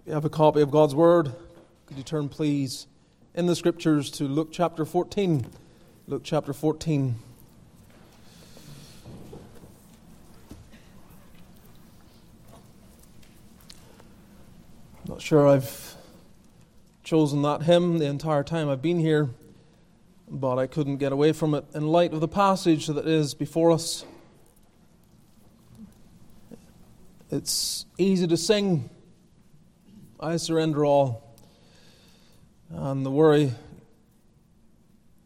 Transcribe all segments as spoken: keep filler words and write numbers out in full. If you have a copy of God's Word, could you turn, please, in the Scriptures to Luke chapter fourteen. Luke chapter fourteen. Not sure I've chosen that hymn the entire time I've been here, but I couldn't get away from it in light of the passage that is before us. It's easy to sing, I surrender all. And the worry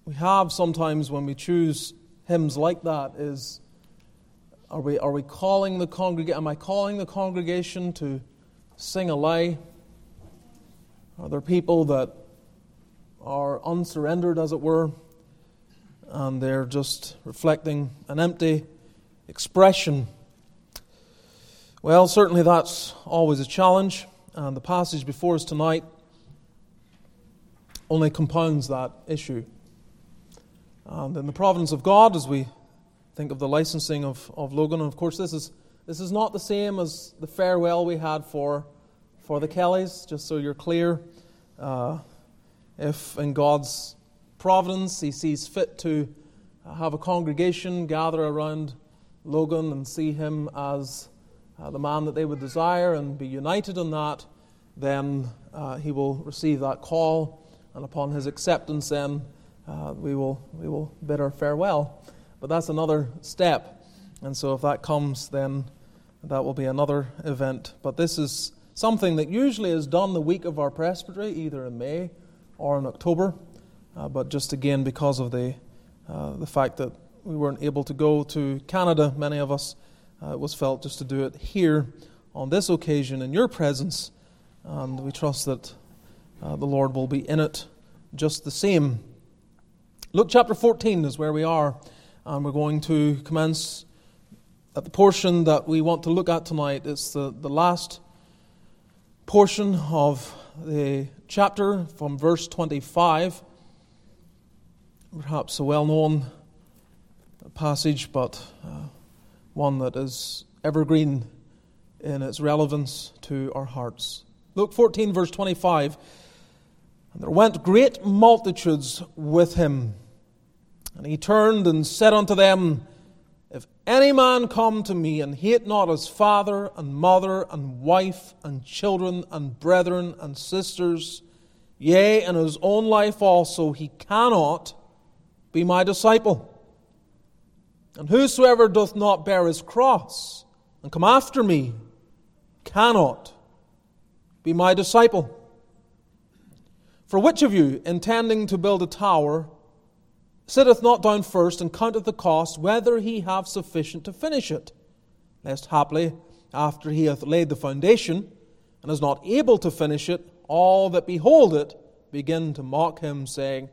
we have sometimes when we choose hymns like that is, are we are we calling the congregation? Am I calling the congregation to sing a lie? Are there people that are unsurrendered, as it were, and they're just reflecting an empty expression? Well, certainly that's always a challenge, and the passage before us tonight only compounds that issue. And in the providence of God, as we think of the licensing of, of Logan, and of course this is this is not the same as the farewell we had for for the Kellys, just so you're clear. Uh, if in God's providence He sees fit to have a congregation gather around Logan and see him as uh, the man that they would desire and be united in that, then uh, he will receive that call. And upon his acceptance, then uh, we will we will bid our farewell. But that's another step. And so if that comes, then that will be another event. But this is something that usually is done the week of our presbytery, either in May or in October. Uh, but just again, because of the uh, the fact that we weren't able to go to Canada, many of us, uh, it was felt just to do it here on this occasion in your presence. And we trust that Uh, the Lord will be in it just the same. Luke chapter fourteen is where we are, and we're going to commence at the portion that we want to look at tonight. It's the, the last portion of the chapter from verse twenty-five. Perhaps a well-known passage, but uh, one that is evergreen in its relevance to our hearts. Luke fourteen, verse twenty-five. And there went great multitudes with him. And he turned and said unto them, If any man come to me, and hate not his father, and mother, and wife, and children, and brethren, and sisters, yea, and his own life also, he cannot be my disciple. And whosoever doth not bear his cross, and come after me, cannot be my disciple. For which of you, intending to build a tower, sitteth not down first, and counteth the cost, whether he have sufficient to finish it? Lest haply, after he hath laid the foundation, and is not able to finish it, all that behold it begin to mock him, saying,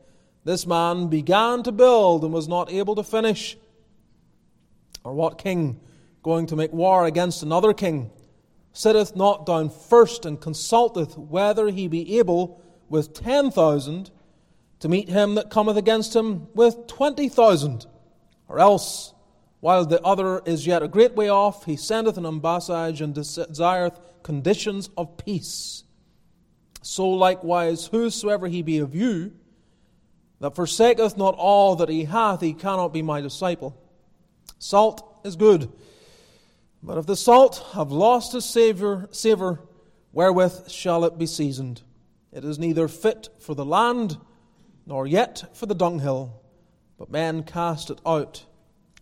This man began to build, and was not able to finish. Or what king, going to make war against another king, sitteth not down first, and consulteth whether he be able with ten thousand, to meet him that cometh against him with twenty thousand. Or else, while the other is yet a great way off, he sendeth an ambassage, and desireth conditions of peace. So likewise, whosoever he be of you, that forsaketh not all that he hath, he cannot be my disciple. Salt is good, but if the salt have lost his savour, savour, wherewith shall it be seasoned? It is neither fit for the land, nor yet for the dunghill, but men cast it out.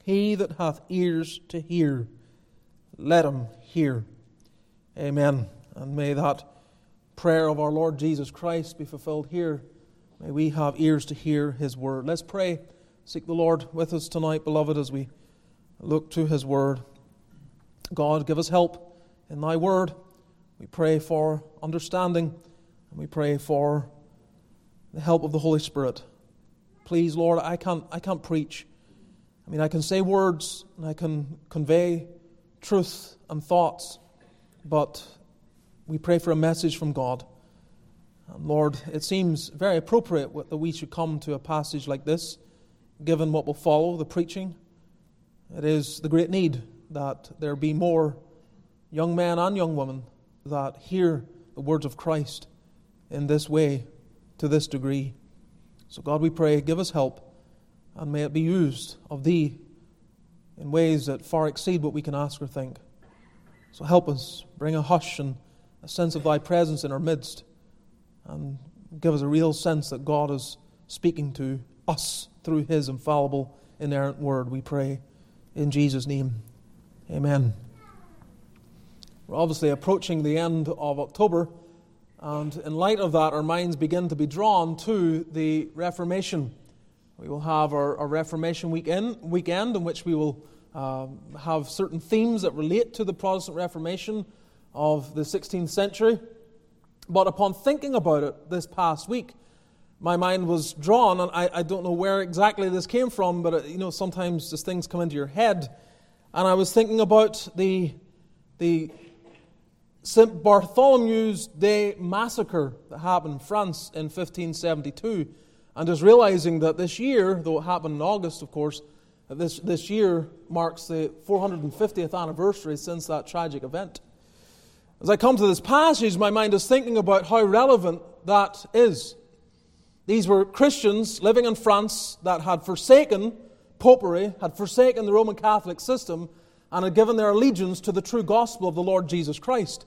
He that hath ears to hear, let him hear. Amen. And may that prayer of our Lord Jesus Christ be fulfilled here. May we have ears to hear His word. Let's pray. Seek the Lord with us tonight, beloved, as we look to His word. God, give us help in Thy word. We pray for understanding. And we pray for the help of the Holy Spirit. Please, Lord, I can't I can't preach. I mean, I can say words, and I can convey truth and thoughts, but we pray for a message from God. And Lord, it seems very appropriate that we should come to a passage like this, given what will follow, the preaching. It is the great need that there be more young men and young women that hear the words of Christ in this way, to this degree. So God, we pray, give us help, and may it be used of Thee in ways that far exceed what we can ask or think. So help us, bring a hush and a sense of Thy presence in our midst, and give us a real sense that God is speaking to us through His infallible, inerrant Word, we pray in Jesus' name. Amen. We're obviously approaching the end of October, and in light of that, our minds begin to be drawn to the Reformation. We will have our, our Reformation weekend, weekend in which we will uh, have certain themes that relate to the Protestant Reformation of the sixteenth century. But upon thinking about it this past week, my mind was drawn, and I, I don't know where exactly this came from, but you know, sometimes these things come into your head. And I was thinking about the the... Saint Bartholomew's Day massacre that happened in France in fifteen seventy-two, and is realizing that this year, though it happened in August, of course, this, this year marks the four hundred fiftieth anniversary since that tragic event. As I come to this passage, my mind is thinking about how relevant that is. These were Christians living in France that had forsaken popery, had forsaken the Roman Catholic system, and had given their allegiance to the true gospel of the Lord Jesus Christ.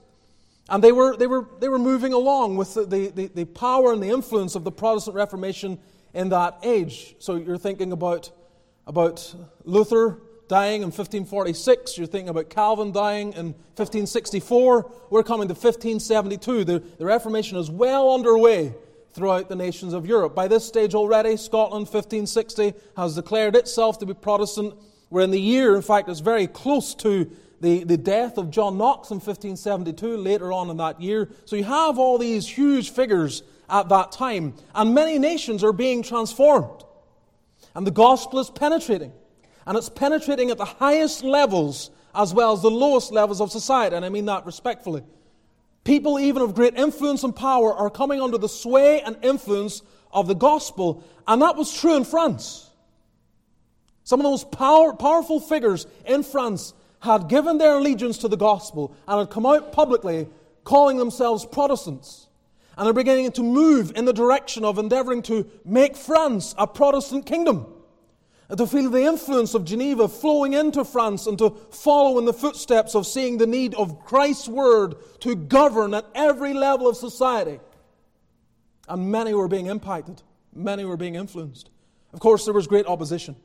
And they were, they were, they were moving along with the, the, the power and the influence of the Protestant Reformation in that age. So you're thinking about, about Luther dying in fifteen forty-six. You're thinking about Calvin dying in fifteen sixty-four. We're coming to fifteen seventy-two. The, the Reformation is well underway throughout the nations of Europe. By this stage already, Scotland, fifteen sixty, has declared itself to be Protestant. We're in the year, in fact, it's very close to the, the death of John Knox in fifteen seventy-two, later on in that year. So you have all these huge figures at that time. And many nations are being transformed. And the gospel is penetrating. And it's penetrating at the highest levels as well as the lowest levels of society. And I mean that respectfully. People even of great influence and power are coming under the sway and influence of the gospel. And that was true in France. Some of those power, powerful figures in France had given their allegiance to the gospel and had come out publicly calling themselves Protestants. And are beginning to move in the direction of endeavoring to make France a Protestant kingdom. And to feel the influence of Geneva flowing into France and to follow in the footsteps of seeing the need of Christ's word to govern at every level of society. And many were being impacted. Many were being influenced. Of course, there was great opposition.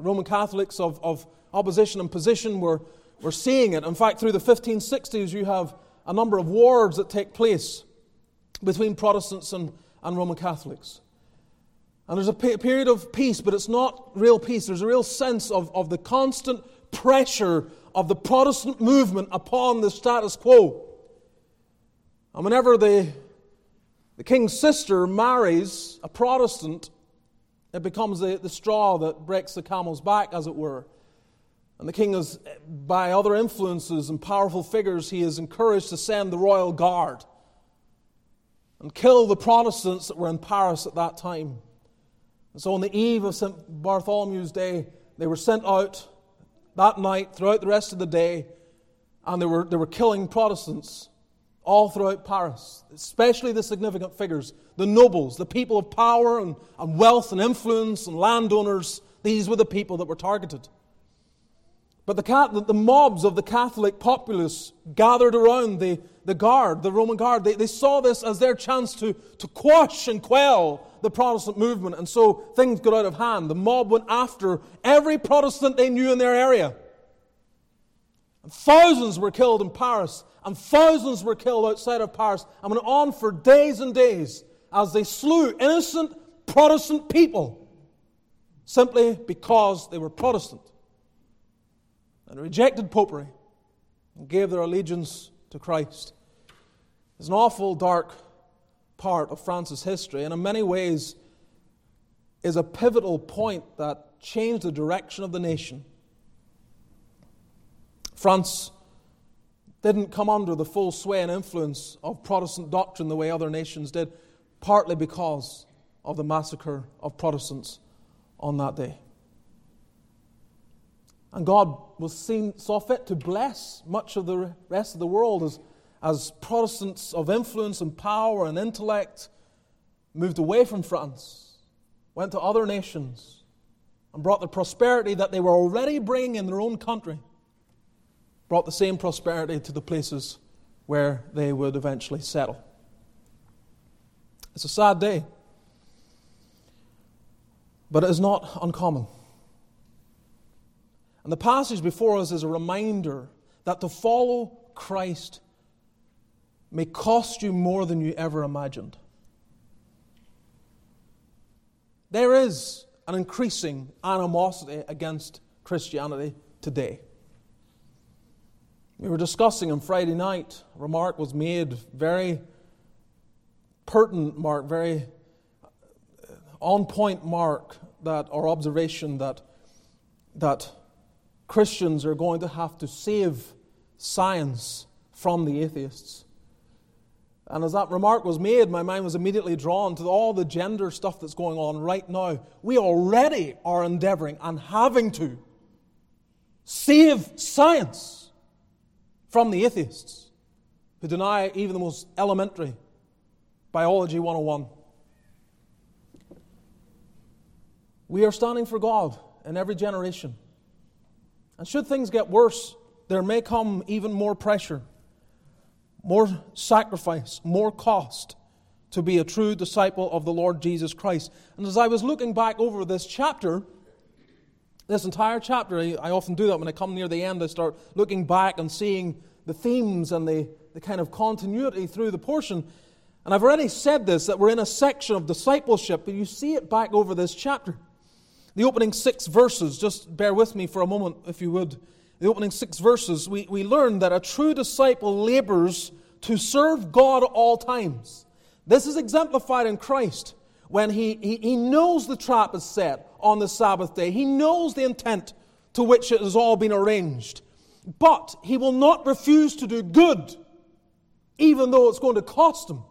Roman Catholics of, of opposition and position were, were seeing it. In fact, through the fifteen sixties, you have a number of wars that take place between Protestants and, and Roman Catholics. And there's a pe- period of peace, but it's not real peace. There's a real sense of, of the constant pressure of the Protestant movement upon the status quo. And whenever the, the king's sister marries a Protestant, it becomes the, the straw that breaks the camel's back, as it were. And the king is, by other influences and powerful figures, he is encouraged to send the royal guard and kill the Protestants that were in Paris at that time. And so on the eve of Saint Bartholomew's Day, they were sent out that night throughout the rest of the day, and they were, they were killing Protestants all throughout Paris, especially the significant figures, the nobles, the people of power and, and wealth and influence and landowners. These were the people that were targeted. But the, the mobs of the Catholic populace gathered around the, the guard, the Roman guard. They, they saw this as their chance to, to quash and quell the Protestant movement. And so things got out of hand. The mob went after every Protestant they knew in their area. And thousands were killed in Paris. And thousands were killed outside of Paris, and went on for days and days as they slew innocent Protestant people simply because they were Protestant and rejected popery and gave their allegiance to Christ. It's an awful dark part of France's history, and in many ways is a pivotal point that changed the direction of the nation. France didn't come under the full sway and influence of Protestant doctrine the way other nations did, partly because of the massacre of Protestants on that day. And God was seen, saw fit to bless much of the rest of the world as, as Protestants of influence and power and intellect moved away from France, went to other nations, and brought the prosperity that they were already bringing in their own country, brought the same prosperity to the places where they would eventually settle. It's a sad day, but it is not uncommon. And the passage before us is a reminder that to follow Christ may cost you more than you ever imagined. There is an increasing animosity against Christianity today. We were discussing on Friday night, a remark was made, very pertinent mark, very on-point mark, that our observation that, that Christians are going to have to save science from the atheists. And as that remark was made, my mind was immediately drawn to all the gender stuff that's going on right now. We already are endeavoring and having to save science from the atheists who deny even the most elementary biology one oh one. We are standing for God in every generation. And should things get worse, there may come even more pressure, more sacrifice, more cost to be a true disciple of the Lord Jesus Christ. And as I was looking back over this chapter, this entire chapter, I often do that when I come near the end, I start looking back and seeing the themes and the, the kind of continuity through the portion. And I've already said this, that we're in a section of discipleship, but you see it back over this chapter. The opening six verses, just bear with me for a moment if you would. The opening six verses, we, we learn that a true disciple labors to serve God at all times. This is exemplified in Christ when he, he, he knows the trap is set on the Sabbath day. He knows the intent to which it has all been arranged. But he will not refuse to do good, even though it's going to cost him,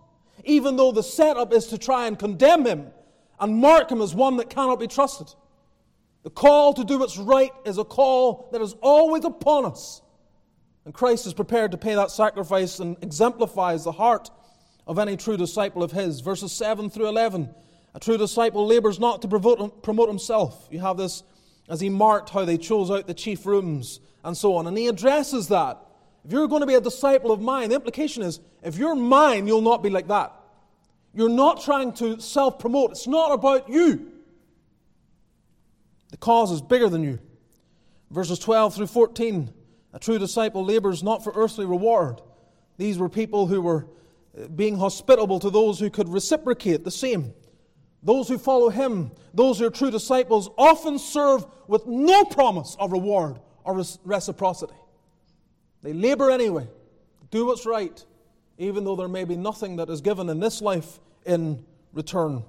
even though the setup is to try and condemn him and mark him as one that cannot be trusted. The call to do what's right is a call that is always upon us. And Christ is prepared to pay that sacrifice and exemplifies the heart of any true disciple of His. Verses seven through eleven, a true disciple labors not to promote himself. You have this as he marked how they chose out the chief rooms and so on. And he addresses that. If you're going to be a disciple of mine, the implication is, if you're mine, you'll not be like that. You're not trying to self-promote. It's not about you. The cause is bigger than you. Verses twelve through fourteen, a true disciple labors not for earthly reward. These were people who were being hospitable to those who could reciprocate the same. Those who follow him, those who are true disciples, often serve with no promise of reward or reciprocity. They labor anyway, do what's right, even though there may be nothing that is given in this life in return.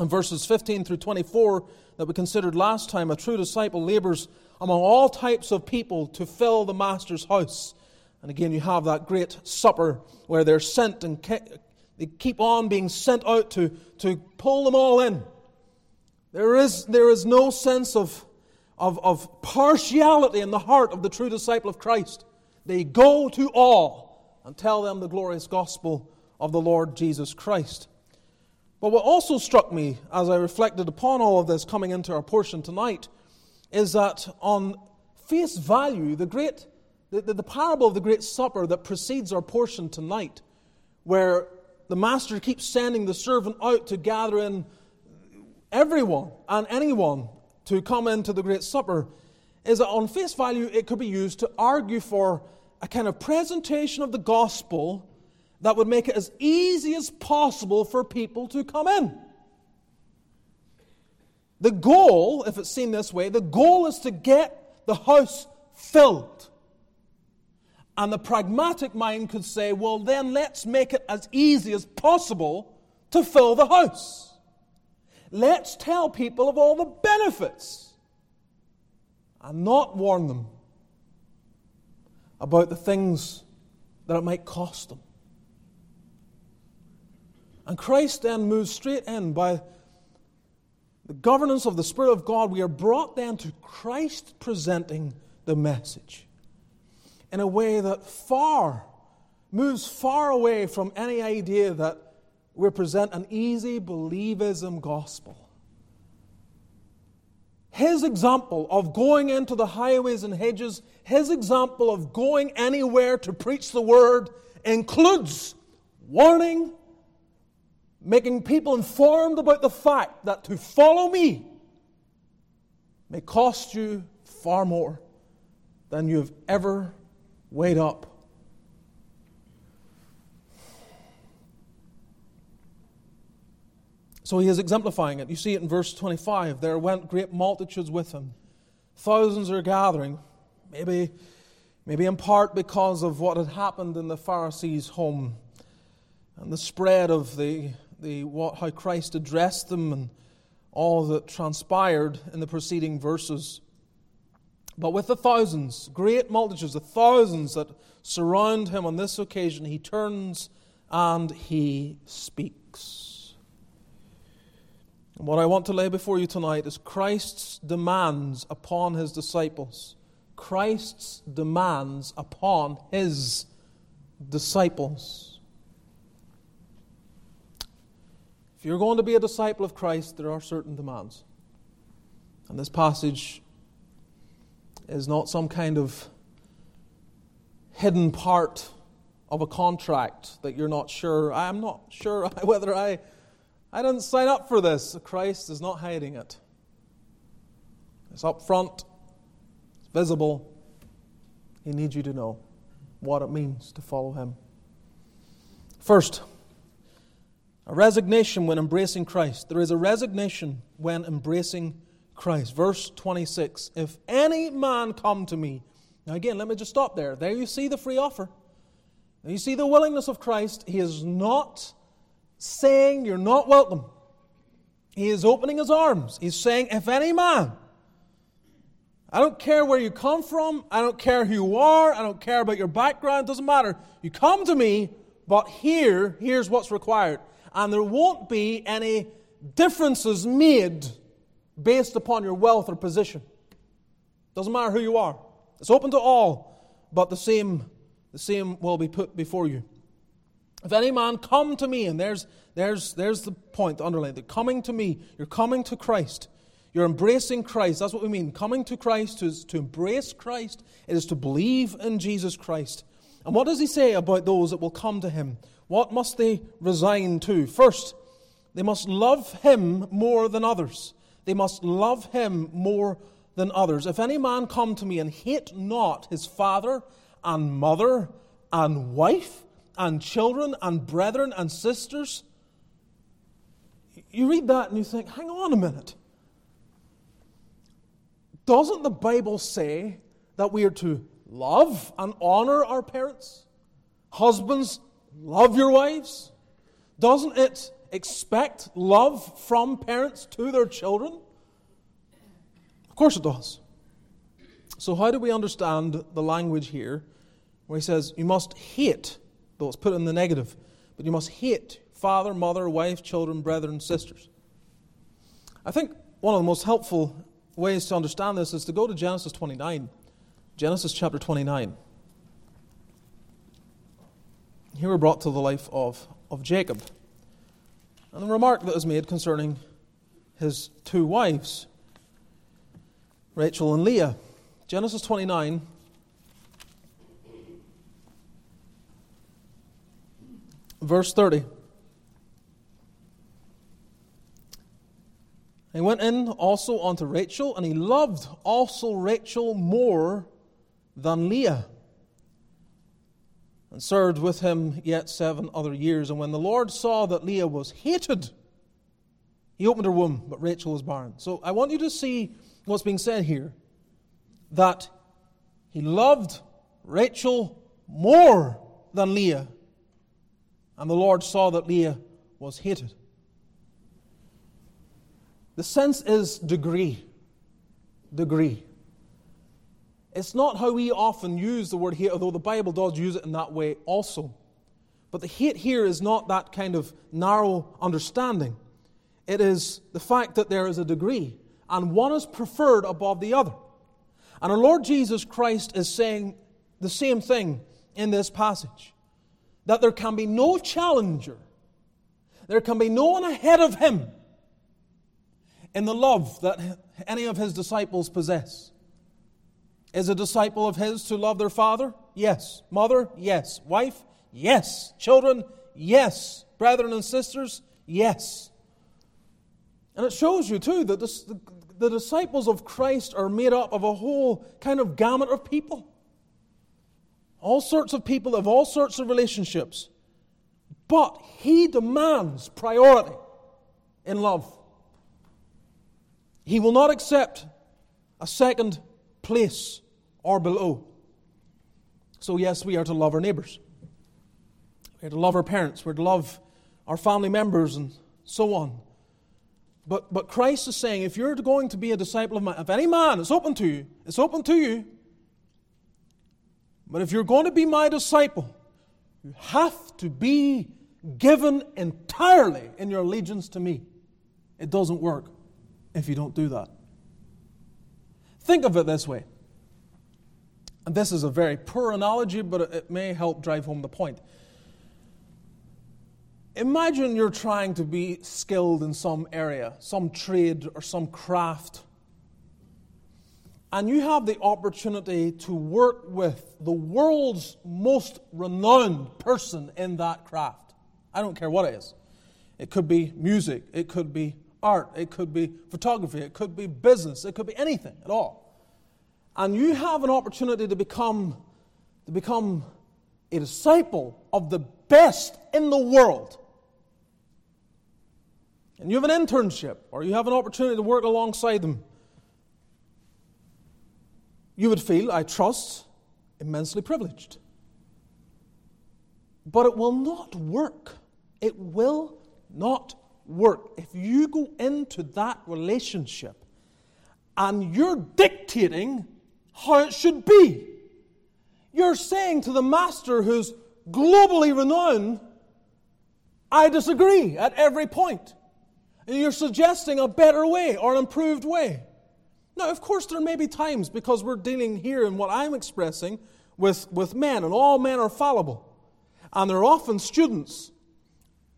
In verses fifteen through twenty-four that we considered last time, a true disciple labors among all types of people to fill the master's house. And again, you have that great supper where they're sent and ke- they keep on being sent out to, to pull them all in. There is, there is no sense of, of, of partiality in the heart of the true disciple of Christ. They go to all and tell them the glorious gospel of the Lord Jesus Christ. But what also struck me as I reflected upon all of this coming into our portion tonight is that on face value, the great, the, the, the parable of the Great Supper that precedes our portion tonight, where the master keeps sending the servant out to gather in everyone and anyone to come into the Great Supper, is that on face value it could be used to argue for a kind of presentation of the gospel that would make it as easy as possible for people to come in. The goal, if it's seen this way, the goal is to get the house filled. And the pragmatic mind could say, well, then let's make it as easy as possible to fill the house. Let's tell people of all the benefits and not warn them about the things that it might cost them. And Christ then moves straight in by the governance of the Spirit of God. We are brought then to Christ presenting the message in a way that far moves far away from any idea that we present an easy believism gospel. His example of going into the highways and hedges, his example of going anywhere to preach the word, includes warning, making people informed about the fact that to follow me may cost you far more than you've ever weighed up. So he is exemplifying it. You see it in verse twenty-five. There went great multitudes with him. Thousands are gathering, maybe, maybe in part because of what had happened in the Pharisees' home and the spread of the the what how Christ addressed them and all that transpired in the preceding verses. But with the thousands, great multitudes, the thousands that surround him on this occasion, he turns and he speaks. And what I want to lay before you tonight is Christ's demands upon his disciples. Christ's demands upon his disciples. If you're going to be a disciple of Christ, there are certain demands. And this passage is not some kind of hidden part of a contract that you're not sure. I'm not sure whether I, I didn't sign up for this. Christ is not hiding it. It's up front. It's visible. He needs you to know what it means to follow him. First, a resignation when embracing Christ. There is a resignation when embracing Christ. Verse twenty-six, if any man come to me. Now again, let me just stop there. There you see the free offer. There you see the willingness of Christ. He is not saying you're not welcome. He is opening his arms. He's saying, if any man. I don't care where you come from. I don't care who you are. I don't care about your background. It doesn't matter. You come to me, but here, here's what's required. And there won't be any differences made based upon your wealth or position. Doesn't matter who you are. It's open to all, but the same, the same will be put before you. If any man come to me, and there's, there's, there's the point, the underline, the coming to me, you're coming to Christ. You're embracing Christ. That's what we mean. Coming to Christ is to embrace Christ. It is to believe in Jesus Christ. And what does he say about those that will come to him? What must they resign to? First, they must love him more than others. They must love him more than others. If any man come to me and hate not his father and mother and wife and children and brethren and sisters, you read that and you think, hang on a minute. Doesn't the Bible say that we are to love and honor our parents? Husbands, love your wives. Doesn't it expect love from parents to their children? Of course it does. So how do we understand the language here where he says you must hate, though it's put in the negative, but you must hate father, mother, wife, children, brethren, sisters? I think one of the most helpful ways to understand this is to go to Genesis twenty-nine. Genesis chapter twenty-nine. Here we're brought to the life of, of Jacob. And the remark that is made concerning his two wives, Rachel and Leah. Genesis twenty-nine. Verse thirty. He went in also unto Rachel, and he loved also Rachel more than Leah, and served with him yet seven other years. And when the Lord saw that Leah was hated, he opened her womb, but Rachel was barren. So I want you to see what's being said here, that he loved Rachel more than Leah, and the Lord saw that Leah was hated. The sense is degree, degree. It's not how we often use the word hate, although the Bible does use it in that way also. But the hate here is not that kind of narrow understanding. It is the fact that there is a degree, and one is preferred above the other. And our Lord Jesus Christ is saying the same thing in this passage. that there can be no challenger, there can be no one ahead of him in the love that any of his disciples possess. Is a disciple of his to love their father? Yes. Mother? Yes. Wife? Yes. Children? Yes. Brethren and sisters? Yes. And it shows you too that this, the, the disciples of Christ are made up of a whole kind of gamut of people. All sorts of people of all sorts of relationships. But he demands priority in love. He will not accept a second place or below. So yes, we are to love our neighbors. We are to love our parents. We're to love our family members and so on. But but Christ is saying, if you're going to be a disciple of, my, of any man, it's open to you. It's open to you. But if you're going to be my disciple, you have to be given entirely in your allegiance to me. It doesn't work if you don't do that. Think of it this way. And this is a very poor analogy, but it may help drive home the point. Imagine you're trying to be skilled in some area, some trade or some craft, and you have the opportunity to work with the world's most renowned person in that craft. I don't care what it is. It could be music. It could be art. It could be photography. It could be business. It could be anything at all. And you have an opportunity to become, to become a disciple of the best in the world. And you have an internship, or you have an opportunity to work alongside them. You would feel, I trust, immensely privileged. But it will not work. It will not work. If you go into that relationship and you're dictating how it should be, you're saying to the master who's globally renowned, I disagree at every point. And you're suggesting a better way or an improved way. Now, of course, there may be times, because we're dealing here in what I'm expressing with, with men, and all men are fallible. And they're often students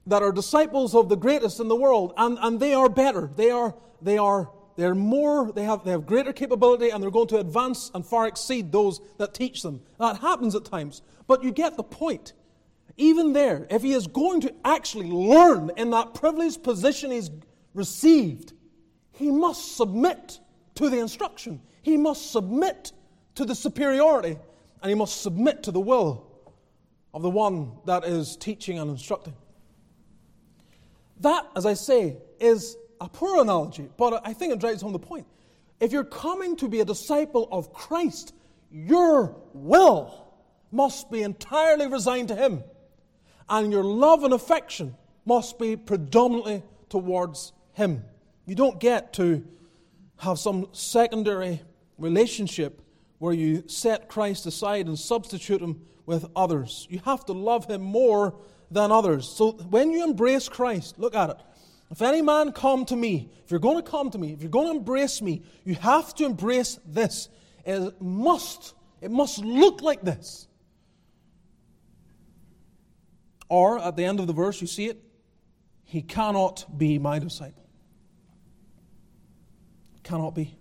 that are disciples of the greatest in the world, and, and they are better. They are they are they're more, they have they have greater capability, and they're going to advance and far exceed those that teach them. That happens at times. But you get the point. Even there, if he is going to actually learn in that privileged position he's received, he must submit to the instruction. He must submit to the superiority, and he must submit to the will of the one that is teaching and instructing. That, as I say, is a poor analogy, but I think it drives home the point. If you're coming to be a disciple of Christ, your will must be entirely resigned to him, and your love and affection must be predominantly towards him. You don't get to have some secondary relationship where you set Christ aside and substitute him with others. You have to love him more than others. So when you embrace Christ, look at it. If any man come to me, if you're going to come to me, if you're going to embrace me, you have to embrace this. It must, it must look like this. Or at the end of the verse, you see it, he cannot be my disciple. Cannot be.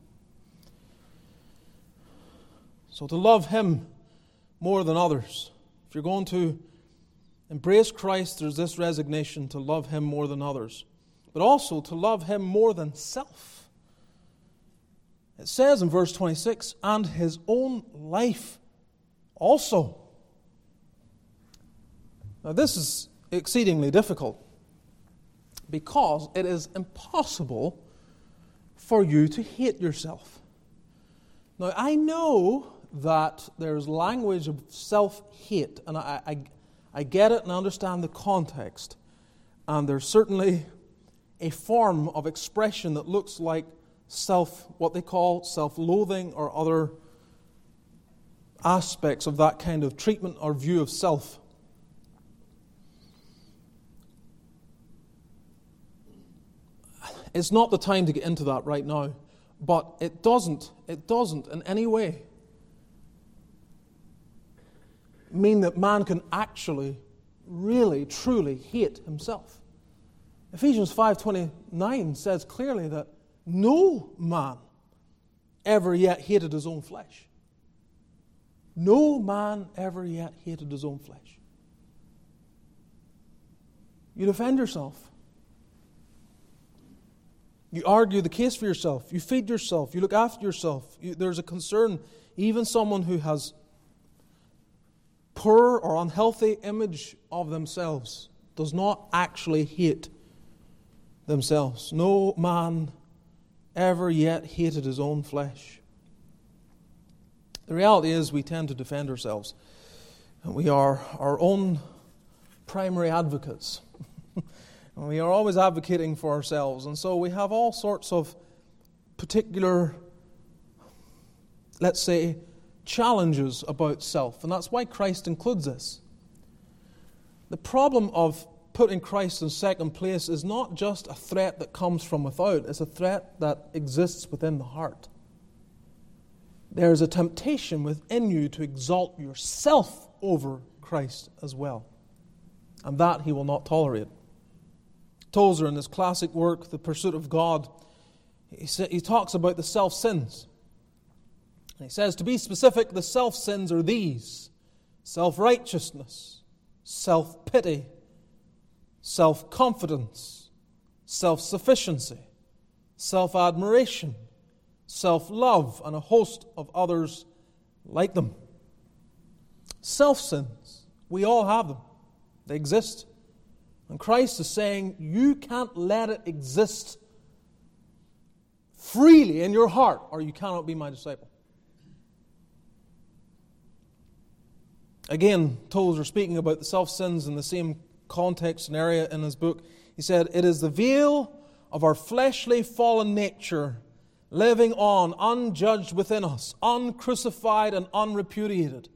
So to love him more than others. If you're going to embrace Christ, there's this resignation to love him more than others, but also to love him more than self. It says in verse twenty-six, and his own life also. Now this is exceedingly difficult, because it is impossible for you to hate yourself. Now, I know that there's language of self-hate, and I, I, I get it and I understand the context, and there's certainly a form of expression that looks like self, what they call self-loathing or other aspects of that kind of treatment or view of self. It's not the time to get into that right now, but it doesn't, it doesn't in any way mean that man can actually really, truly hate himself. Ephesians five twenty-nine says clearly that no man ever yet hated his own flesh. No man ever yet hated his own flesh. You defend yourself. You argue the case for yourself. You feed yourself. You look after yourself. You, there's a concern. Even someone who has poor or unhealthy image of themselves does not actually hate themselves. No man ever yet hated his own flesh. The reality is we tend to defend ourselves. And we are our own primary advocates. And we are always advocating for ourselves. And so we have all sorts of particular, let's say, challenges about self. And that's why Christ includes this. The problem of putting Christ in second place is not just a threat that comes from without. It's a threat that exists within the heart. There is a temptation within you to exalt yourself over Christ as well. And that he will not tolerate. Tozer, in his classic work, The Pursuit of God, he, sa- he talks about the self-sins. He says, to be specific, the self-sins are these: self-righteousness, self-pity, self-confidence, self-sufficiency, self-admiration, self-love, and a host of others like them. Self-sins. We all have them. They exist. And Christ is saying, you can't let it exist freely in your heart, or you cannot be my disciple. Again, Tozer, speaking about the self-sins in the same context and area in his book, he said, it is the veil of our fleshly fallen nature living on, unjudged within us, uncrucified and unrepudiated.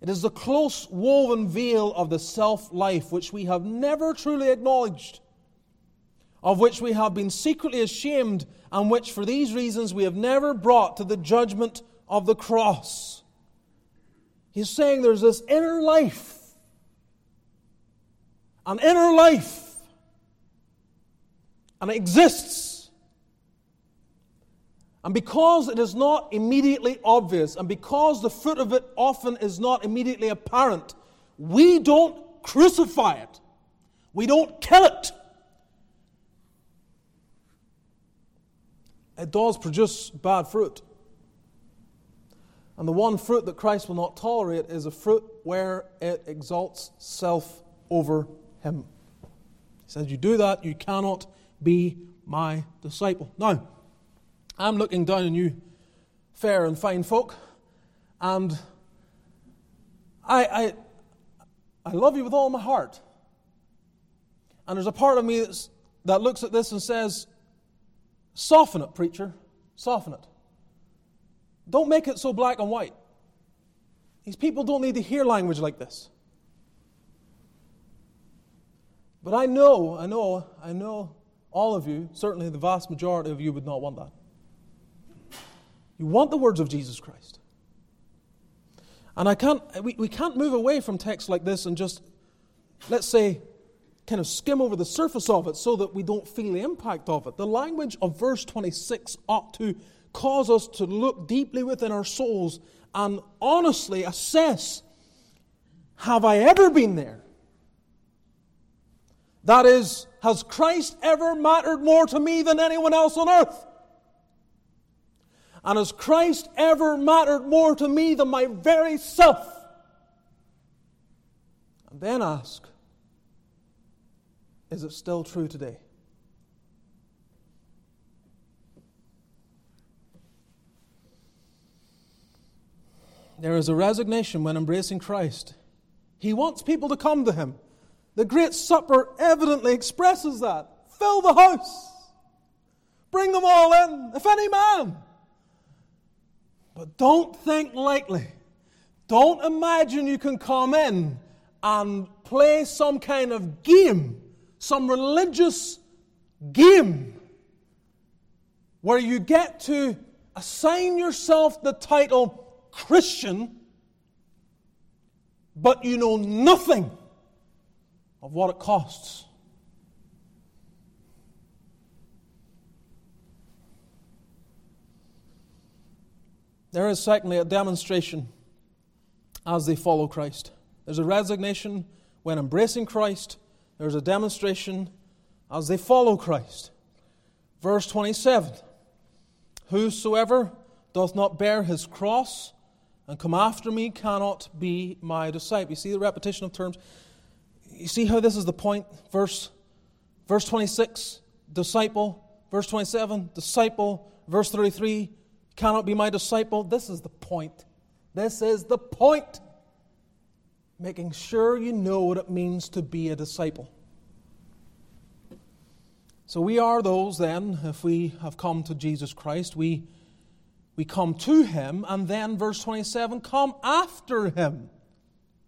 It is the close woven veil of the self-life which we have never truly acknowledged, of which we have been secretly ashamed, and which for these reasons we have never brought to the judgment of the cross. He's saying there's this inner life, an inner life, and it exists. And because it is not immediately obvious, and because the fruit of it often is not immediately apparent, we don't crucify it. We don't kill it. It does produce bad fruit. And the one fruit that Christ will not tolerate is a fruit where it exalts self over him. He says, you do that, you cannot be my disciple. Now, I'm looking down on you fair and fine folk, and I, I I love you with all my heart. And there's a part of me that's, that looks at this and says, soften it, preacher, soften it. Don't make it so black and white. These people don't need to hear language like this. But I know, I know, I know all of you, certainly the vast majority of you would not want that. You want the words of Jesus Christ. And I can't, we, we can't move away from texts like this and just, let's say, kind of skim over the surface of it so that we don't feel the impact of it. The language of verse twenty-six ought to cause us to look deeply within our souls and honestly assess, have I ever been there? That is, has Christ ever mattered more to me than anyone else on earth? And has Christ ever mattered more to me than my very self? And then ask, is it still true today? There is a resignation when embracing Christ. He wants people to come to him. The Great Supper evidently expresses that. Fill the house. Bring them all in, if any man. But don't think lightly. Don't imagine you can come in and play some kind of game, some religious game, where you get to assign yourself the title Christian, but you know nothing of what it costs. There is certainly a demonstration as they follow Christ. There's a resignation when embracing Christ. There's a demonstration as they follow Christ. Verse twenty-seven, whosoever doth not bear his cross and come after me cannot be my disciple. You see the repetition of terms. You see how this is the point. Verse, verse twenty-six, disciple. Verse twenty-seven, disciple. Verse thirty-three, cannot be my disciple. This is the point. This is the point. Making sure you know what it means to be a disciple. So we are those then, if we have come to Jesus Christ, we, we come to Him, and then verse twenty-seven, come after Him.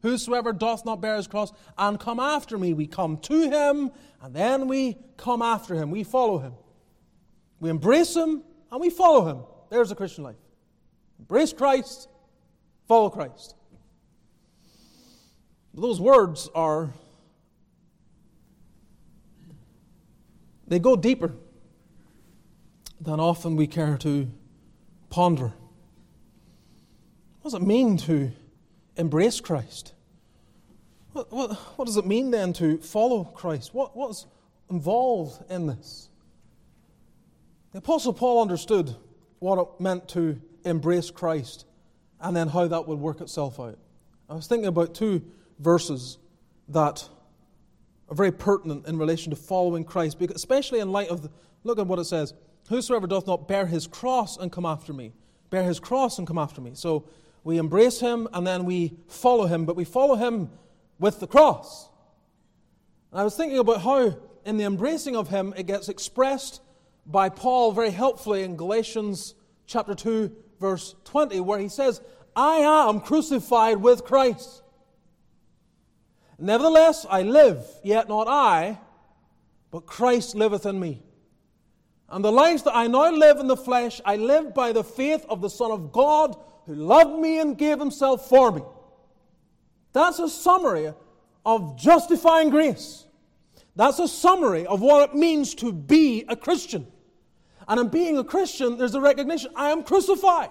Whosoever doth not bear his cross and come after me. We come to Him, and then we come after Him. We follow Him. We embrace Him, and we follow Him. There's the Christian life. Embrace Christ, follow Christ. Those words are, they go deeper than often we care to ponder. What does it mean to embrace Christ? What, what, what does it mean then to follow Christ? What was involved in this? The Apostle Paul understood what it meant to embrace Christ and then how that would work itself out. I was thinking about two verses that are very pertinent in relation to following Christ, especially in light of, the, look at what it says, whosoever doth not bear his cross and come after me. Bear his cross and come after me. So we embrace Him and then we follow Him, but we follow Him with the cross. And I was thinking about how in the embracing of Him it gets expressed by Paul very helpfully in Galatians chapter two, verse twenty, where he says, I am crucified with Christ. Nevertheless, I live, yet not I, but Christ liveth in me. And the life that I now live in the flesh, I live by the faith of the Son of God, who loved me and gave Himself for me. That's a summary of justifying grace. That's a summary of what it means to be a Christian. And in being a Christian, there's a recognition, I am crucified.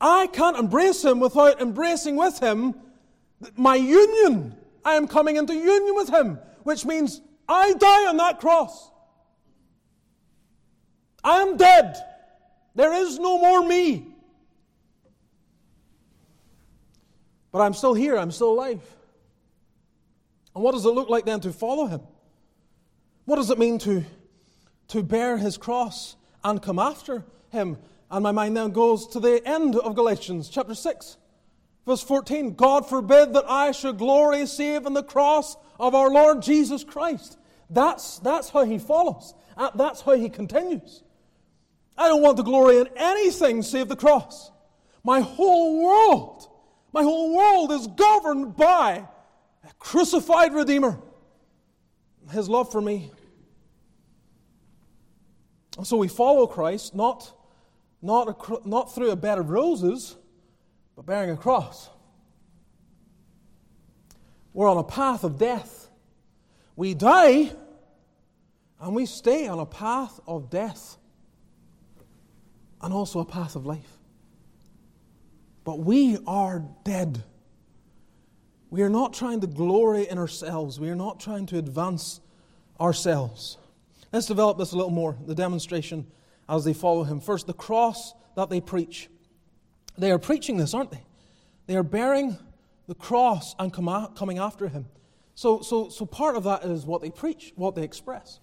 I can't embrace Him without embracing with Him my union. I am coming into union with Him, which means I die on that cross. I am dead. There is no more me. But I'm still here. I'm still alive. And what does it look like then to follow Him? What does it mean to, to bear His cross and come after Him? And my mind then goes to the end of Galatians chapter six. Verse fourteen, God forbid that I should glory save in the cross of our Lord Jesus Christ. That's, that's how He follows. That's how He continues. I don't want to glory in anything save the cross. My whole world, my whole world is governed by a crucified Redeemer. His love for me. So we follow Christ, not, not, a, not through a bed of roses, but bearing a cross. We're on a path of death. We die, and we stay on a path of death, and also a path of life. But we are dead. We are not trying to glory in ourselves. We are not trying to advance ourselves. Let's develop this a little more, the demonstration as they follow Him. First, the cross that they preach. They are preaching this, aren't they? They are bearing the cross and come out, coming after Him. So, so, so part of that is what they preach, what they express.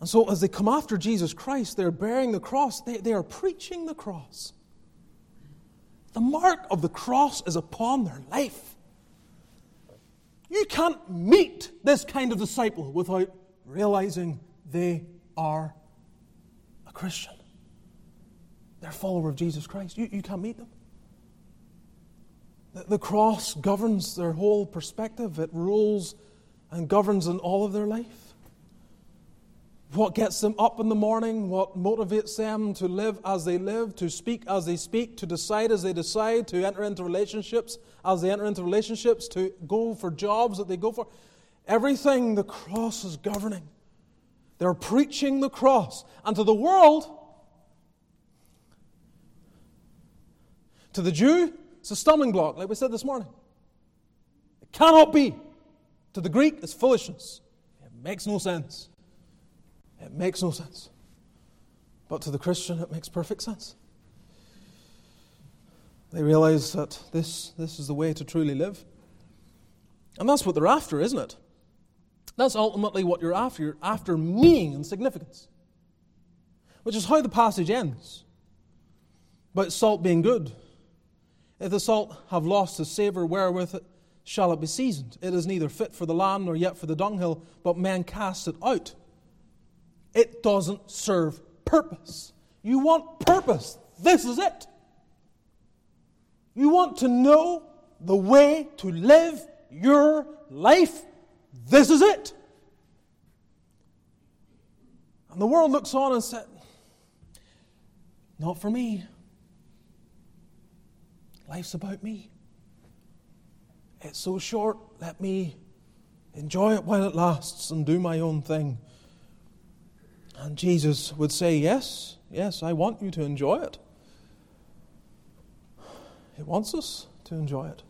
And so as they come after Jesus Christ, they're bearing the cross. They, they are preaching the cross. The mark of the cross is upon their life. You can't meet this kind of disciple without realizing they are a Christian. They're a follower of Jesus Christ. You, you can't meet them. The, the cross governs their whole perspective. It rules and governs in all of their life. what gets them up in the morning, what motivates them to live as they live, to speak as they speak, to decide as they decide, to enter into relationships as they enter into relationships, to go for jobs that they go for. Everything the cross is governing. They're preaching the cross. And to the world, to the Jew, it's a stumbling block, like we said this morning. It cannot be. To the Greek, it's foolishness. It makes no sense. It makes no sense. But to the Christian, it makes perfect sense. They realize that this, this is the way to truly live. And that's what they're after, isn't it? That's ultimately what you're after. You're after meaning and significance, which is how the passage ends. But salt being good, if the salt have lost its savour, wherewith it shall it be seasoned? It is neither fit for the land nor yet for the dunghill, but men cast it out. It doesn't serve purpose. You want purpose. This is it. You want to know the way to live your life. This is it. And the world looks on and says, not for me. Life's about me. It's so short, let me enjoy it while it lasts and do my own thing. And Jesus would say, yes, yes, I want you to enjoy it. He wants us to enjoy it.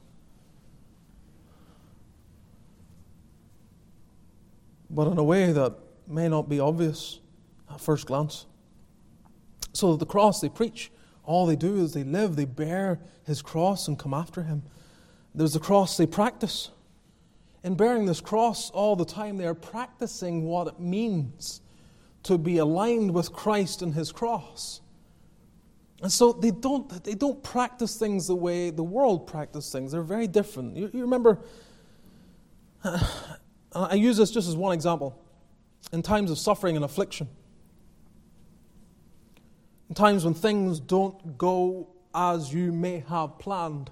But in a way that may not be obvious at first glance. So the cross they preach, all they do is they live, they bear his cross and come after him. There's the cross they practice. In bearing this cross all the time, they are practicing what it means to be aligned with Christ and his cross. And so they don't they don't practice things the way the world practices things. They're very different. You, you remember, uh, I use this just as one example. In times of suffering and affliction, in times when things don't go as you may have planned,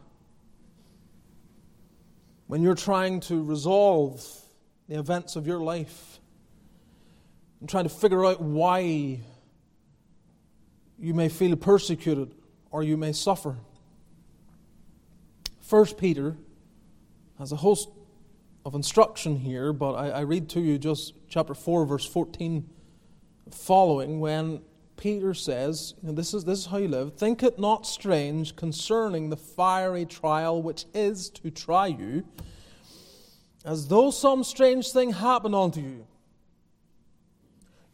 when you're trying to resolve the events of your life and trying to figure out why you may feel persecuted or you may suffer. First Peter has a host of instruction here, but I, I read to you just chapter four, verse fourteen following, when Peter says, you know, this is this is how you live. Think it not strange concerning the fiery trial which is to try you, as though some strange thing happened unto you.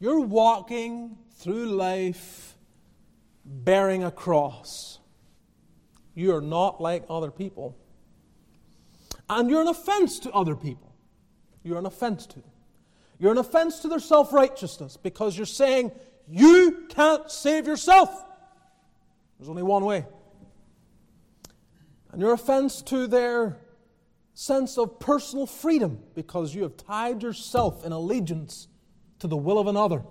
You're walking through life bearing a cross. You are not like other people. And you're an offense to other people. You're an offense to them. You're an offense to their self-righteousness, because you're saying, you can't save yourself. There's only one way. And your offense to their sense of personal freedom, because you have tied yourself in allegiance to the will of another.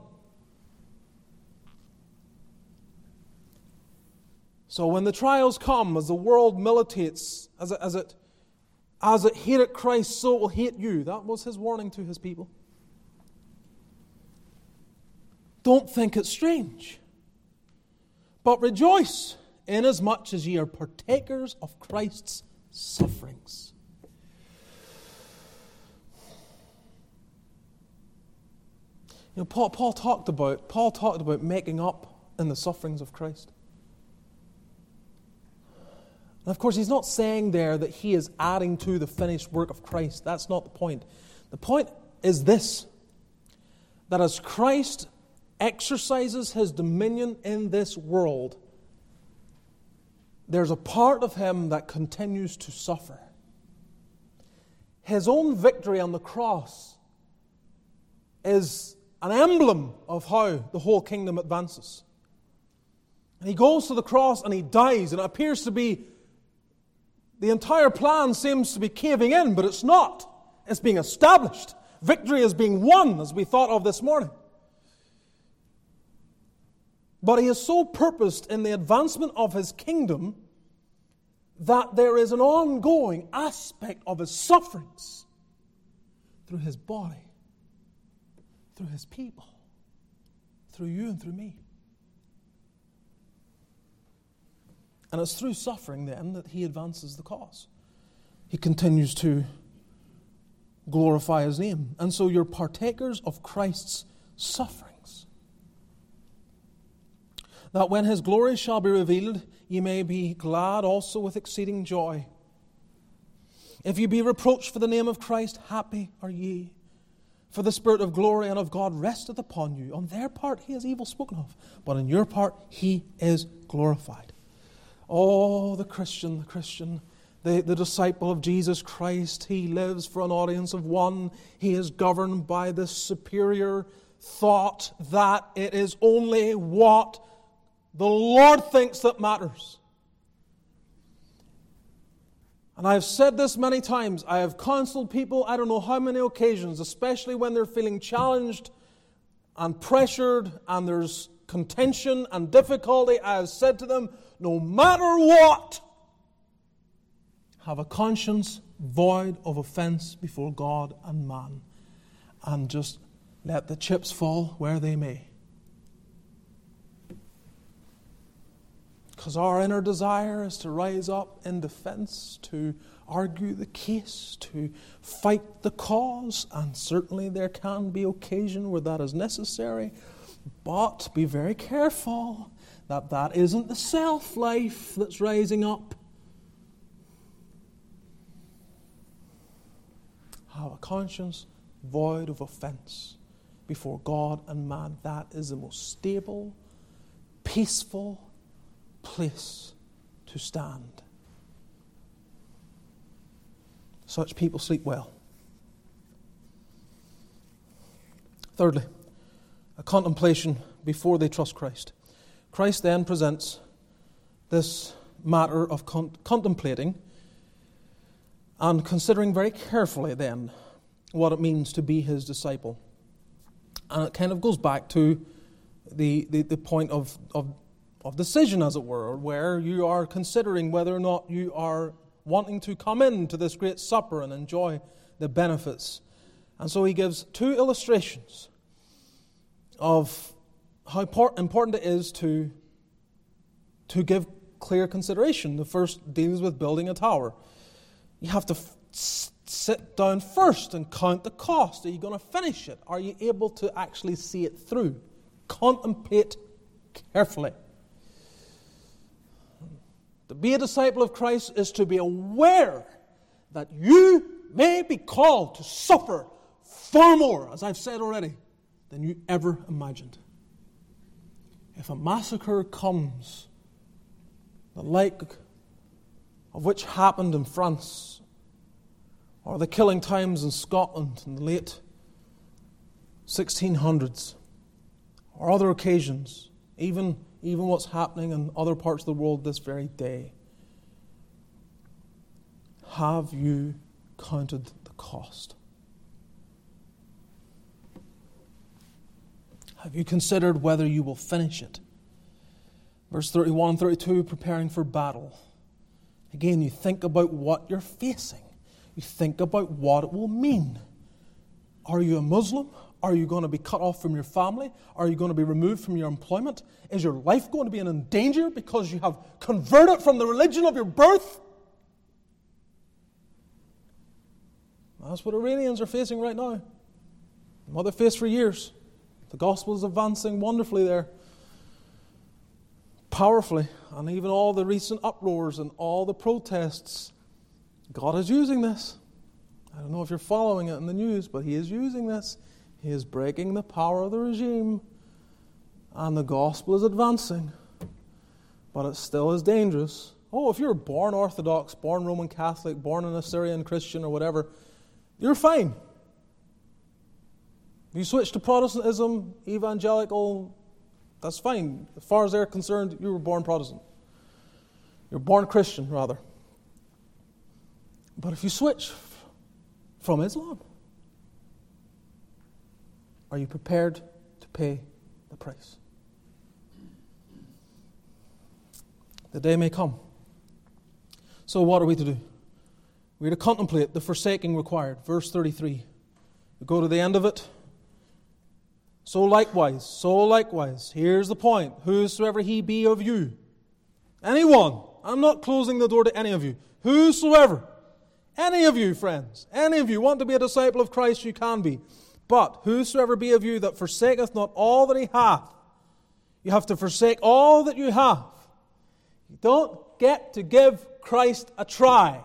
So when the trials come, as the world militates, as it, as it, as it hated Christ, so it will hate you. That was his warning to his people. Don't think it strange, but rejoice inasmuch as ye are partakers of Christ's sufferings. You know, Paul, Paul talked about Paul talked about making up in the sufferings of Christ. And of course, he's not saying there that he is adding to the finished work of Christ. That's not the point. The point is this, that as Christ exercises his dominion in this world, there's a part of him that continues to suffer. His own victory on the cross is an emblem of how the whole kingdom advances. And he goes to the cross and he dies, and it appears to be the entire plan seems to be caving in, but it's not. It's being established. Victory is being won, as we thought of this morning. But he is so purposed in the advancement of his kingdom that there is an ongoing aspect of his sufferings through his body, through his people. through you and through me. And it's through suffering then that he advances the cause. He continues to glorify his name. And so you're partakers of Christ's sufferings, that when his glory shall be revealed, ye may be glad also with exceeding joy. If you be reproached for the name of Christ, happy are ye. For the Spirit of glory and of God resteth upon you. On their part he is evil spoken of, but on your part he is glorified. Oh, the Christian, the Christian, the, the disciple of Jesus Christ, he lives for an audience of one. He is governed by this superior thought that it is only what the Lord thinks that matters. And I have said this many times. I have counseled people, I don't know how many occasions, especially when they're feeling challenged and pressured and there's contention and difficulty. I have said to them, no matter what, have a conscience void of offense before God and man, and just let the chips fall where they may. Because our inner desire is to rise up in defense, to argue the case, to fight the cause, and certainly there can be occasion where that is necessary. But be very careful that that isn't the self-life that's rising up. Have a conscience void of offense before God and man. That is the most stable, peaceful place to stand. Such people sleep well. Thirdly, a contemplation before they trust Christ. Christ then presents this matter of con- contemplating and considering very carefully then what it means to be his disciple. And it kind of goes back to the the, the point of, of of decision, as it were, where you are considering whether or not you are wanting to come into this great supper and enjoy the benefits. And so he gives two illustrations of how important it is to, to give clear consideration. The first deals with building a tower. You have to f- sit down first and count the cost. Are you going to finish it? Are you able to actually see it through? Contemplate carefully. To be a disciple of Christ is to be aware that you may be called to suffer far more, as I've said already, than you ever imagined. If a massacre comes, the like of which happened in France, or the killing times in Scotland in the late sixteen hundreds, or other occasions, even even what's happening in other parts of the world this very day. Have you counted the cost? Have you considered whether you will finish it? Verse thirty-one, thirty-two, preparing for battle. Again, you think about what you're facing. You think about what it will mean. Are you a Muslim? Are you going to be cut off from your family? Are you going to be removed from your employment? Is your life going to be in danger because you have converted from the religion of your birth? That's what Iranians are facing right now. And what they faced for years. The gospel is advancing wonderfully there. Powerfully. And even all the recent uproars and all the protests. God is using this. I don't know if you're following it in the news, but he is using this. He is breaking the power of the regime, and the gospel is advancing, but it still is dangerous. Oh, if you're born Orthodox, born Roman Catholic, born an Assyrian Christian or whatever, you're fine. You switch to Protestantism, evangelical, that's fine. As far as they're concerned, you were born Protestant. You're born Christian, rather. But if you switch from Islam, are you prepared to pay the price? The day may come. So what are we to do? We're to contemplate the forsaking required. Verse thirty-three. We go to the end of it. So likewise, so likewise, here's the point, whosoever he be of you, anyone, I'm not closing the door to any of you, whosoever, any of you friends, any of you want to be a disciple of Christ, you can be, but whosoever be of you that forsaketh not all that he hath, you have to forsake all that you have. You don't get to give Christ a try.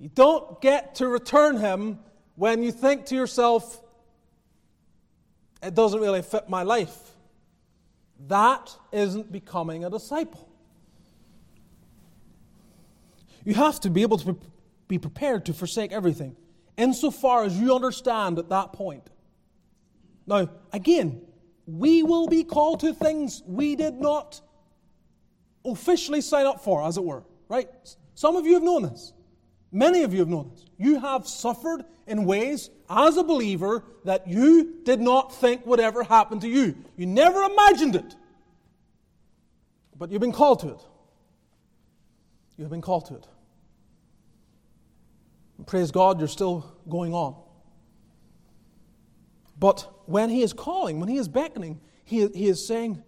You don't get to return Him when you think to yourself, it doesn't really fit my life. That isn't becoming a disciple. You have to be able to be prepared to forsake everything, insofar as you understand at that point. Now, again, we will be called to things we did not officially sign up for, as it were, right? Some of you have known this. Many of you have known this. You have suffered in ways, as a believer, that you did not think would ever happen to you. You never imagined it. But you've been called to it. You've been called to it. And praise God, you're still going on. But when He is calling, when He is beckoning, He, he is saying,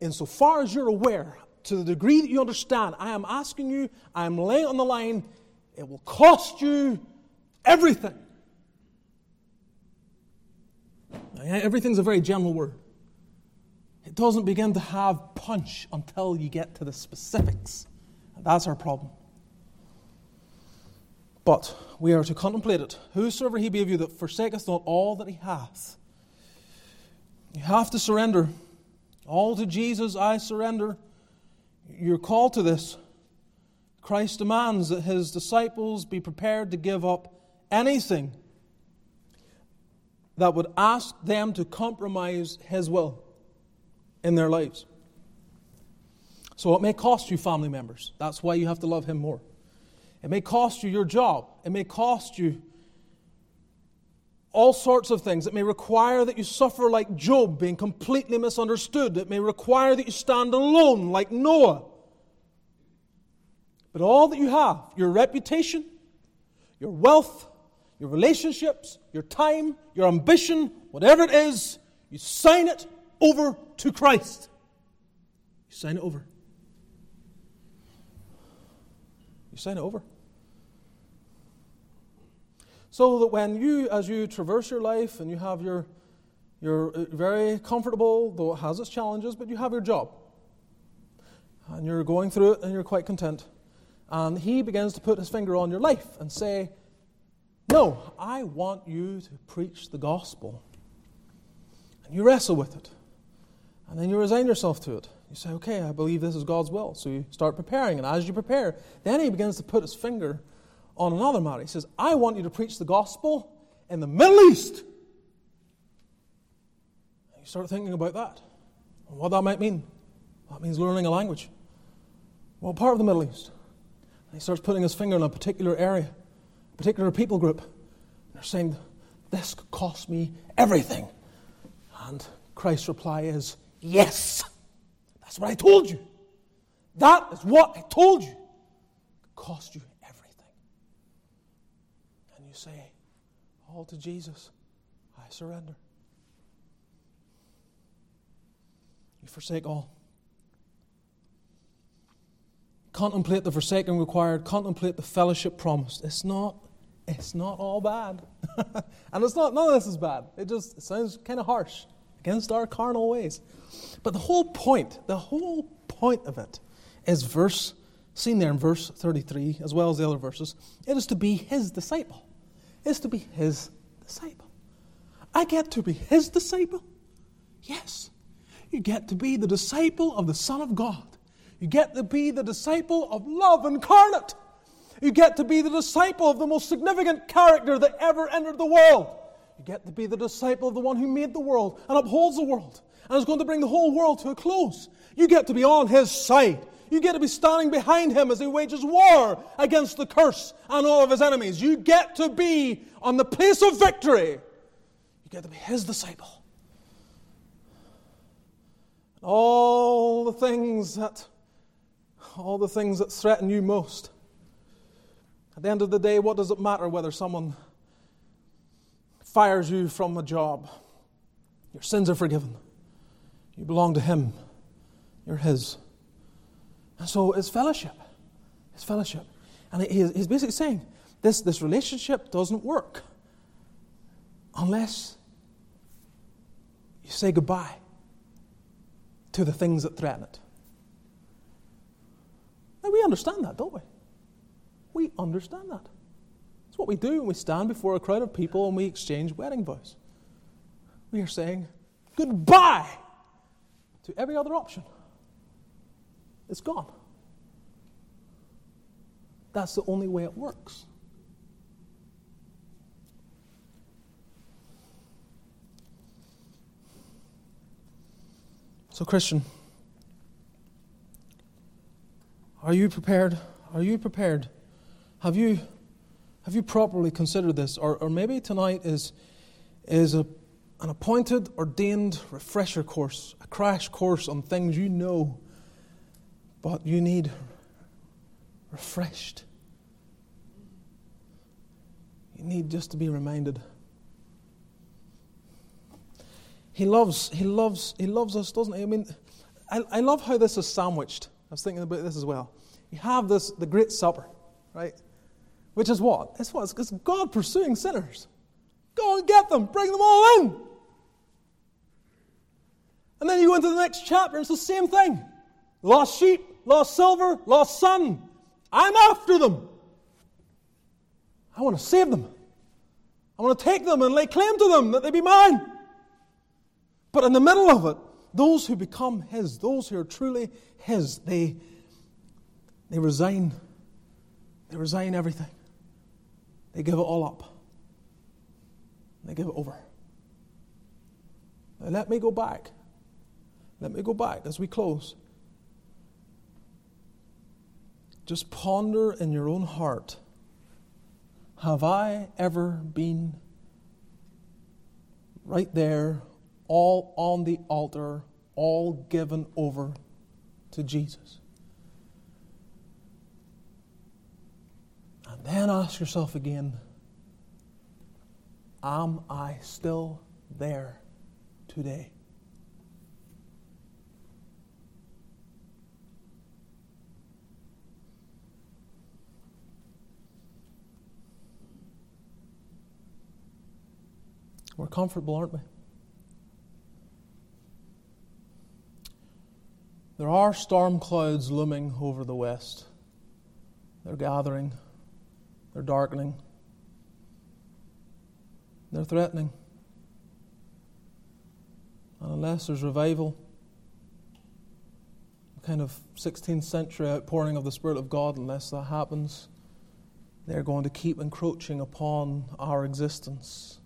insofar as you're aware, to the degree that you understand, I am asking you, I am laying on the line, it will cost you everything. Everything's a very general word. It doesn't begin to have punch until you get to the specifics. And that's our problem. But we are to contemplate it. Whosoever he be of you that forsaketh not all that he hath. You have to surrender. All to Jesus I surrender. You're called to this. Christ demands that His disciples be prepared to give up anything that would ask them to compromise His will in their lives. So it may cost you family members. That's why you have to love Him more. It may cost you your job. It may cost you all sorts of things. It may require that you suffer like Job, being completely misunderstood. It may require that you stand alone like Noah. But all that you have, your reputation, your wealth, your relationships, your time, your ambition, whatever it is, you sign it over to Christ. You sign it over. You sign it over. So that when you, as you traverse your life and you have your, your very comfortable, though it has its challenges, but you have your job. And you're going through it and you're quite content. And He begins to put His finger on your life and say, no, I want you to preach the gospel. And you wrestle with it. And then you resign yourself to it. You say, okay, I believe this is God's will. So you start preparing. And as you prepare, then He begins to put His finger on another matter. He says, I want you to preach the gospel in the Middle East. And you start thinking about that and what that might mean. That means learning a language. Well, part of the Middle East. And He starts putting His finger on a particular area, a particular people group. And they're saying, this could cost me everything. And Christ's reply is, yes, that's what I told you. That is what I told you. It cost you everything. Say, all to Jesus, I surrender. You forsake all. Contemplate the forsaking required. Contemplate the fellowship promised. It's not, it's not all bad. And it's not, none of this is bad. It just it sounds kind of harsh against our carnal ways. But the whole point, the whole point of it is verse, seen there in verse thirty-three, as well as the other verses, it is to be His disciple. Is to be His disciple. I get to be His disciple? Yes. You get to be the disciple of the Son of God. You get to be the disciple of love incarnate. You get to be the disciple of the most significant character that ever entered the world. You get to be the disciple of the one who made the world and upholds the world and is going to bring the whole world to a close. You get to be on His side. You get to be standing behind Him as He wages war against the curse and all of His enemies. You get to be on the place of victory. You get to be His disciple. All the things that, all the things that threaten you most. At the end of the day, what does it matter whether someone fires you from a job, Your sins are forgiven. You belong to Him. You're His. And so it's fellowship. It's fellowship. And he is, he's basically saying, this, this relationship doesn't work unless you say goodbye to the things that threaten it. Now, we understand that, don't we? We understand that. It's what we do when we stand before a crowd of people and we exchange wedding vows. We are saying goodbye to every other option. It's gone. That's the only way it works. So, Christian, are you prepared? Are you prepared? Have you have you properly considered this? Or or maybe tonight is is a an appointed, ordained refresher course, a crash course on things you know, but you need refreshed. You need just to be reminded. He loves, he loves, he loves us, doesn't he? I mean, I, I love how this is sandwiched. I was thinking about this as well. You have this, the great supper, right? Which is what? It's what? It's God pursuing sinners. Go and get them. Bring them all in. And then you go into the next chapter, and it's the same thing. Lost sheep, lost silver, lost son. I'm after them. I want to save them. I want to take them and lay claim to them, that they be mine. But in the middle of it, those who become His, those who are truly His, they, they resign. They resign everything. They give it all up. They give it over. Now let me go back. Let me go back as we close. Just ponder in your own heart, have I ever been right there, all on the altar, all given over to Jesus? And then ask yourself again, am I still there today? We're comfortable, aren't we? There are storm clouds looming over the west. They're gathering. They're darkening. They're threatening. And unless there's revival, a kind of sixteenth century outpouring of the Spirit of God, unless that happens, they're going to keep encroaching upon our existence.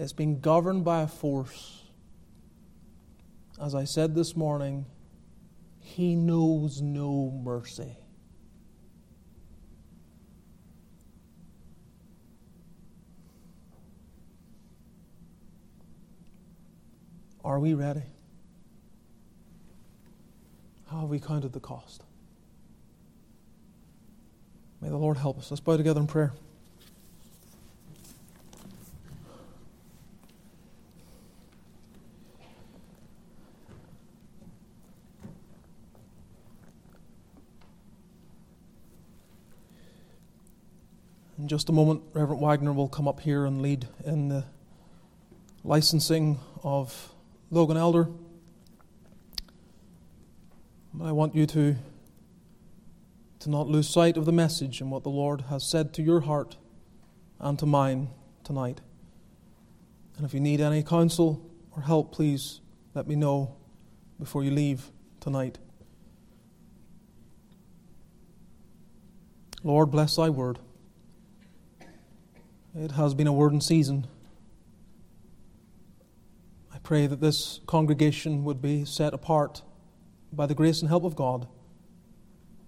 It's being governed by a force. As I said this morning, He knows no mercy. Are we ready? How have we counted the cost? May the Lord help us. Let's bow together in prayer. In just a moment, Reverend Wagner will come up here and lead in the licensing of Logan Elder. I want you to, to not lose sight of the message and what the Lord has said to your heart and to mine tonight. And if you need any counsel or help, please let me know before you leave tonight. Lord, bless Thy word. It has been a word in season. Pray that this congregation would be set apart by the grace and help of God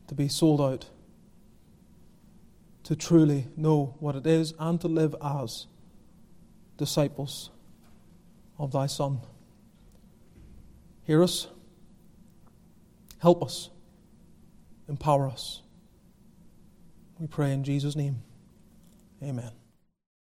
to be sold out, to truly know what it is and to live as disciples of Thy Son. Hear us, help us, empower us. We pray in Jesus' name. Amen.